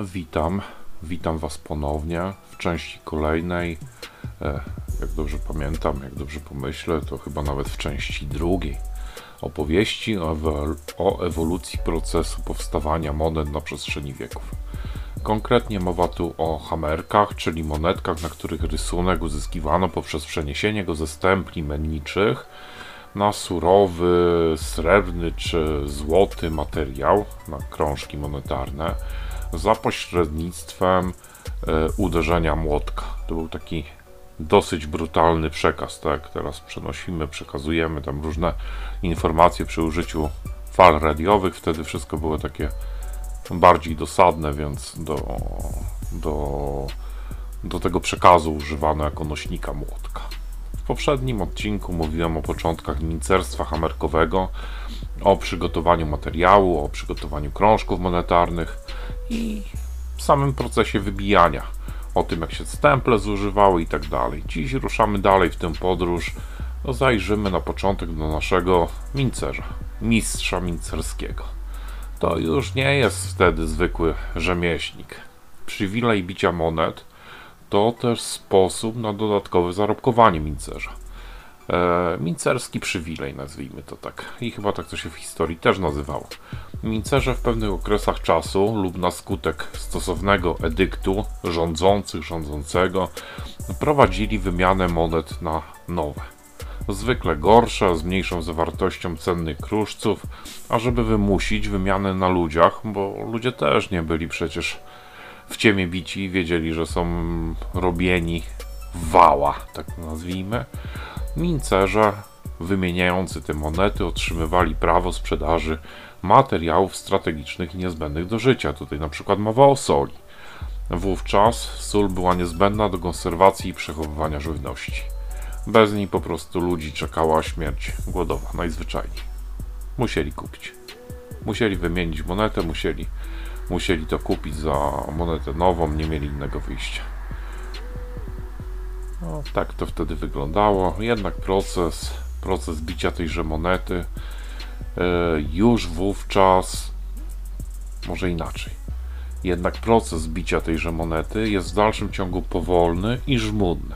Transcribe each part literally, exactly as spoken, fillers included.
Witam, witam Was ponownie w części kolejnej. Jak dobrze pamiętam, jak dobrze pomyślę, to chyba nawet w części drugiej opowieści o, ewol o ewolucji procesu powstawania monet na przestrzeni wieków. Konkretnie mowa tu o hamerkach, czyli monetkach, na których rysunek uzyskiwano poprzez przeniesienie go ze stempli menniczych na surowy, srebrny czy złoty materiał, na krążki monetarne, za pośrednictwem e, uderzenia młotka. To był taki dosyć brutalny przekaz, tak? Teraz przenosimy, przekazujemy tam różne informacje przy użyciu fal radiowych. Wtedy wszystko było takie bardziej dosadne, więc do, do, do tego przekazu używano jako nośnika młotka. W poprzednim odcinku mówiłem o początkach lincerstwa hamerkowego, o przygotowaniu materiału, o przygotowaniu krążków monetarnych i samym procesie wybijania, o tym jak się stemple zużywały i tak dalej. Dziś ruszamy dalej w tę podróż, no zajrzymy na początek do naszego mincerza, mistrza mincerskiego. To już nie jest wtedy zwykły rzemieślnik. Przywilej bicia monet to też sposób na dodatkowe zarobkowanie mincerza. E, mincerski przywilej, nazwijmy to tak. I chyba tak to się w historii też nazywało. Mincerze w pewnych okresach czasu lub na skutek stosownego edyktu rządzących, rządzącego prowadzili wymianę monet na nowe. Zwykle gorsze, z mniejszą zawartością cennych kruszców, ażeby wymusić wymianę na ludziach, bo ludzie też nie byli przecież w ciemię bici i wiedzieli, że są robieni wała, tak nazwijmy. Mincerze wymieniający te monety otrzymywali prawo sprzedaży materiałów strategicznych i niezbędnych do życia. Tutaj na przykład mowa o soli. Wówczas sól była niezbędna do konserwacji i przechowywania żywności. Bez niej po prostu ludzi czekała śmierć głodowa, najzwyczajniej. Musieli kupić. Musieli wymienić monetę, musieli, musieli to kupić za monetę nową, nie mieli innego wyjścia. No, tak to wtedy wyglądało, jednak proces, proces bicia tejże monety yy, już wówczas, może inaczej, jednak proces bicia tejże monety jest w dalszym ciągu powolny i żmudny,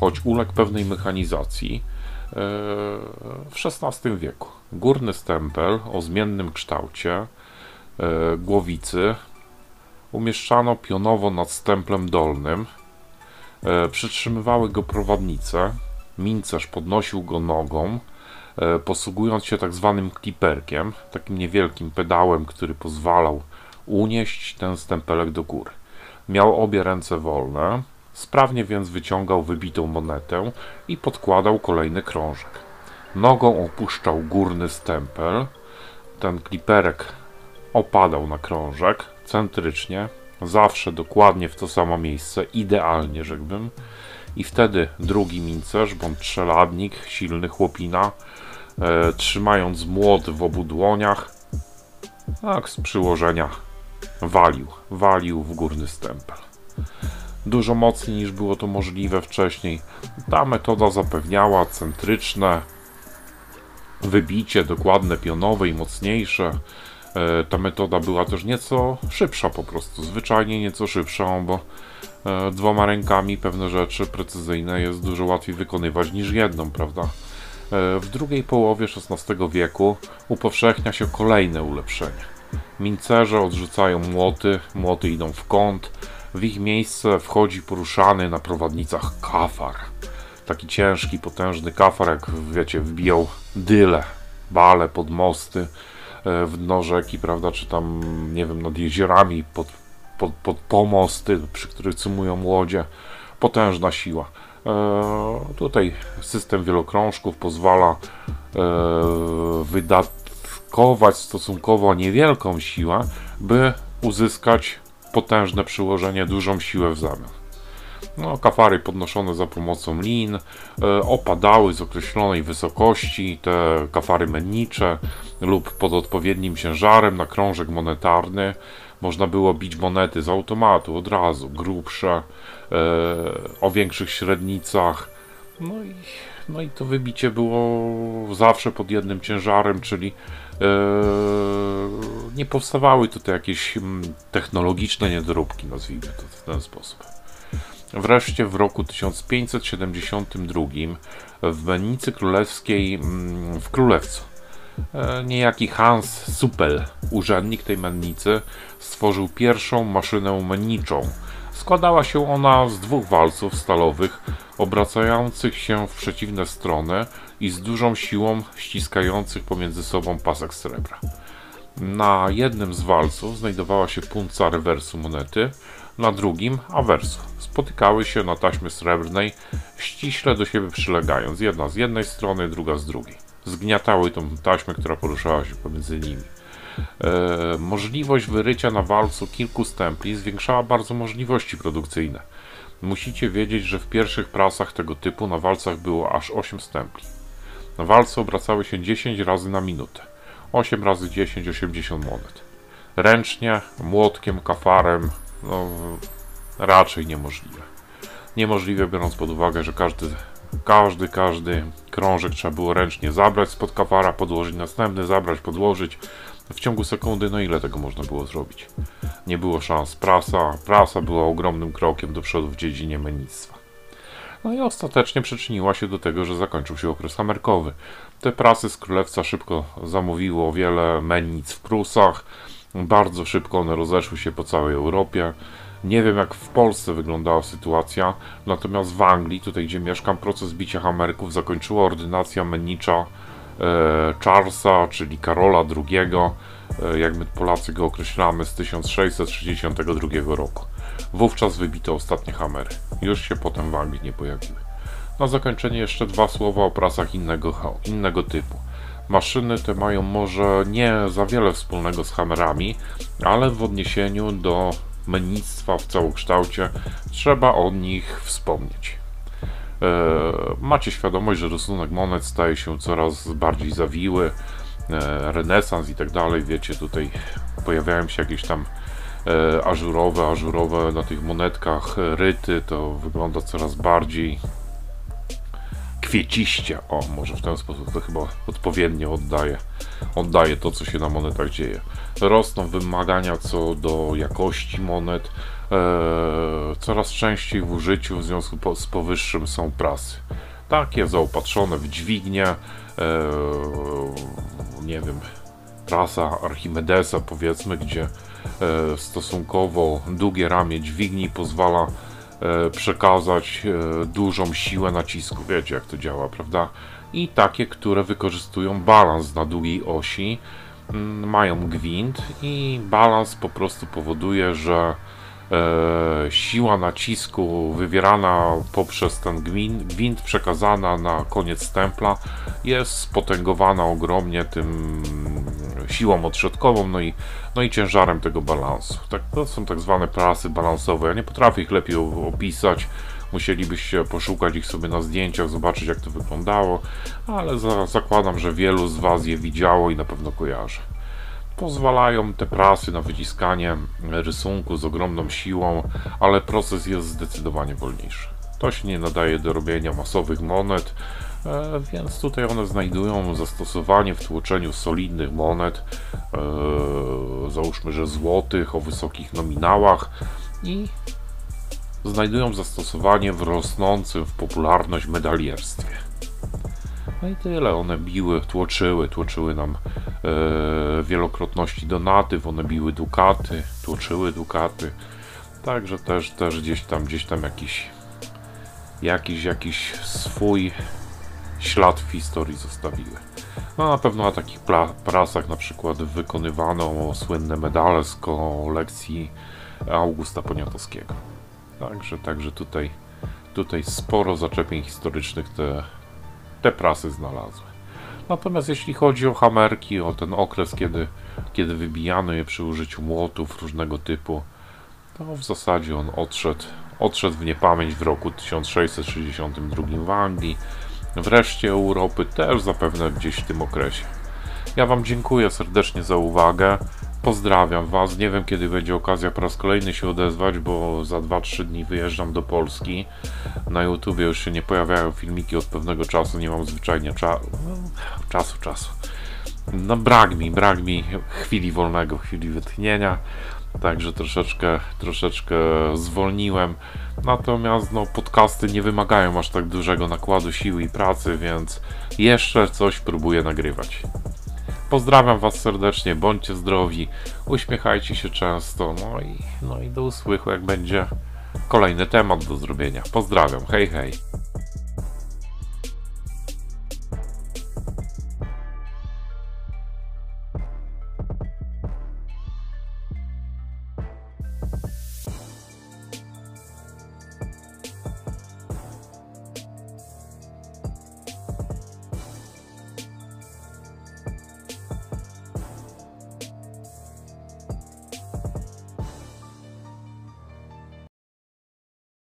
choć uległ pewnej mechanizacji yy, w szesnastym wieku. Górny stempel o zmiennym kształcie yy, głowicy umieszczano pionowo nad stemplem dolnym. E, przytrzymywały go prowadnice, mincerz podnosił go nogą, e, posługując się tak zwanym kliperkiem, takim niewielkim pedałem, który pozwalał unieść ten stempelek do góry. Miał obie ręce wolne, sprawnie więc wyciągał wybitą monetę i podkładał kolejny krążek. Nogą opuszczał górny stempel, ten kliperek opadał na krążek centrycznie, zawsze dokładnie w to samo miejsce, idealnie rzekłbym, i wtedy drugi mincerz bądź czeladnik, silny chłopina, e, trzymając młot w obu dłoniach, tak z przyłożenia walił, walił w górny stempel. Dużo mocniej niż było to możliwe wcześniej. Ta metoda zapewniała centryczne wybicie, dokładne, pionowe i mocniejsze. Ta metoda była też nieco szybsza po prostu, zwyczajnie nieco szybsza, bo dwoma rękami pewne rzeczy precyzyjne jest dużo łatwiej wykonywać niż jedną, prawda? W drugiej połowie szesnastego wieku upowszechnia się kolejne ulepszenie. Mincerze odrzucają młoty, młoty idą w kąt, w ich miejsce wchodzi poruszany na prowadnicach kafar. Taki ciężki, potężny kafar, jak wiecie, wbijał dyle, bale pod mosty, w dno rzeki, prawda, czy tam, nie wiem, nad jeziorami, pod, pod, pod pomosty, przy których cymują łodzie. Potężna siła. E, tutaj system wielokrążków pozwala e, wydatkować stosunkowo niewielką siłę, by uzyskać potężne przyłożenie, dużą siłę w zamian. No, kafary podnoszone za pomocą lin, e, opadały z określonej wysokości, te kafary mennicze, lub pod odpowiednim ciężarem na krążek monetarny można było bić monety z automatu od razu, grubsze, e, o większych średnicach. No i, no i to wybicie było zawsze pod jednym ciężarem, czyli nie powstawały tutaj jakieś technologiczne niedoróbki, nazwijmy to w ten sposób. Wreszcie w roku tysiąc pięćset siedemdziesiątym drugim w Mennicy Królewskiej w Królewcu niejaki Hans Supel, urzędnik tej mennicy, stworzył pierwszą maszynę menniczą. Składała się ona z dwóch walców stalowych obracających się w przeciwne strony i z dużą siłą ściskających pomiędzy sobą pasek srebra. Na jednym z walców znajdowała się punca rewersu monety, na drugim awersu. Spotykały się na taśmie srebrnej, ściśle do siebie przylegając, jedna z jednej strony, druga z drugiej. Zgniatały tą taśmę, która poruszała się pomiędzy nimi. E, możliwość wyrycia na walcu kilku stempli zwiększała bardzo możliwości produkcyjne. Musicie wiedzieć, że w pierwszych prasach tego typu na walcach było aż osiem stempli. Na walce obracały się dziesięć razy na minutę. osiem razy dziesięć, osiemdziesiąt monet. Ręcznie, młotkiem, kafarem, no raczej niemożliwe. Niemożliwe, biorąc pod uwagę, że każdy, każdy, każdy krążek trzeba było ręcznie zabrać spod kafara, podłożyć następny, zabrać, podłożyć. W ciągu sekundy, no ile tego można było zrobić? Nie było szans. Prasa, prasa była ogromnym krokiem do przodu w dziedzinie mennictwa. No i ostatecznie przyczyniła się do tego, że zakończył się okres hamerkowy. Te prasy z Królewca szybko zamówiło wiele mennic w Prusach. Bardzo szybko one rozeszły się po całej Europie. Nie wiem, jak w Polsce wyglądała sytuacja, natomiast w Anglii, tutaj gdzie mieszkam, proces bicia hamerków zakończyła ordynacja mennicza Charlesa, czyli Karola drugiego, jak my Polacy go określamy, z tysiąc sześćset sześćdziesiątego drugiego roku. Wówczas wybito ostatnie hamery. Już się potem w Anglii nie pojawiły. Na zakończenie jeszcze dwa słowa o prasach innego, innego typu. Maszyny te mają może nie za wiele wspólnego z hamerami, ale w odniesieniu do mennictwa w całokształcie trzeba o nich wspomnieć. Macie świadomość, że rysunek monet staje się coraz bardziej zawiły, renesans i tak dalej, wiecie, tutaj pojawiają się jakieś tam ażurowe, ażurowe na tych monetkach ryty, to wygląda coraz bardziej kwieciście, o, może w ten sposób to chyba odpowiednio oddaje, oddaje to, co się na monetach dzieje. Rosną wymagania co do jakości monet, coraz częściej w użyciu w związku z powyższym są prasy. Takie zaopatrzone w dźwignię, nie wiem, prasa Archimedesa powiedzmy, gdzie stosunkowo długie ramię dźwigni pozwala przekazać dużą siłę nacisku. Wiecie, jak to działa, prawda? I takie, które wykorzystują balans na długiej osi, mają gwint i balans po prostu powoduje, że siła nacisku wywierana poprzez ten gwint przekazana na koniec stempla jest spotęgowana ogromnie tym siłą odśrodkową, no i, no i ciężarem tego balansu. Tak, to są tak zwane prasy balansowe. Ja nie potrafię ich lepiej opisać. Musielibyście poszukać ich sobie na zdjęciach, zobaczyć, jak to wyglądało, ale za, zakładam, że wielu z Was je widziało i na pewno kojarzy. Pozwalają te prasy na wyciskanie rysunku z ogromną siłą, ale proces jest zdecydowanie wolniejszy. To się nie nadaje do robienia masowych monet, więc tutaj one znajdują zastosowanie w tłoczeniu solidnych monet, załóżmy, że złotych, o wysokich nominałach, i znajdują zastosowanie w rosnącym w popularność medalierstwie. No i tyle, one biły, tłoczyły, tłoczyły nam e, wielokrotności donatyw, one biły dukaty, tłoczyły dukaty, także też, też gdzieś tam, gdzieś tam jakiś, jakiś, jakiś swój ślad w historii zostawiły. No na pewno na takich prasach na przykład wykonywano słynne medale z kolekcji Augusta Poniatowskiego. Także, także tutaj, tutaj sporo zaczepień historycznych te Te prasy znalazły. Natomiast jeśli chodzi o hamerki, o ten okres, kiedy, kiedy wybijano je przy użyciu młotów różnego typu, to w zasadzie on odszedł, odszedł w niepamięć w roku tysiąc sześćset sześćdziesiątym drugim w Anglii. Wreszcie Europy też zapewne gdzieś w tym okresie. Ja Wam dziękuję serdecznie za uwagę. Pozdrawiam Was. Nie wiem, kiedy będzie okazja po raz kolejny się odezwać, bo za dwa trzy dni wyjeżdżam do Polski. Na YouTubie już się nie pojawiają filmiki od pewnego czasu, nie mam zwyczajnie cza... no, czasu, czasu. No brak mi, brak mi chwili wolnego, chwili wytchnienia, także troszeczkę, troszeczkę zwolniłem. Natomiast no, podcasty nie wymagają aż tak dużego nakładu siły i pracy, więc jeszcze coś próbuję nagrywać. Pozdrawiam Was serdecznie, bądźcie zdrowi, uśmiechajcie się często, no i, no i do usłychu, jak będzie kolejny temat do zrobienia. Pozdrawiam, hej hej!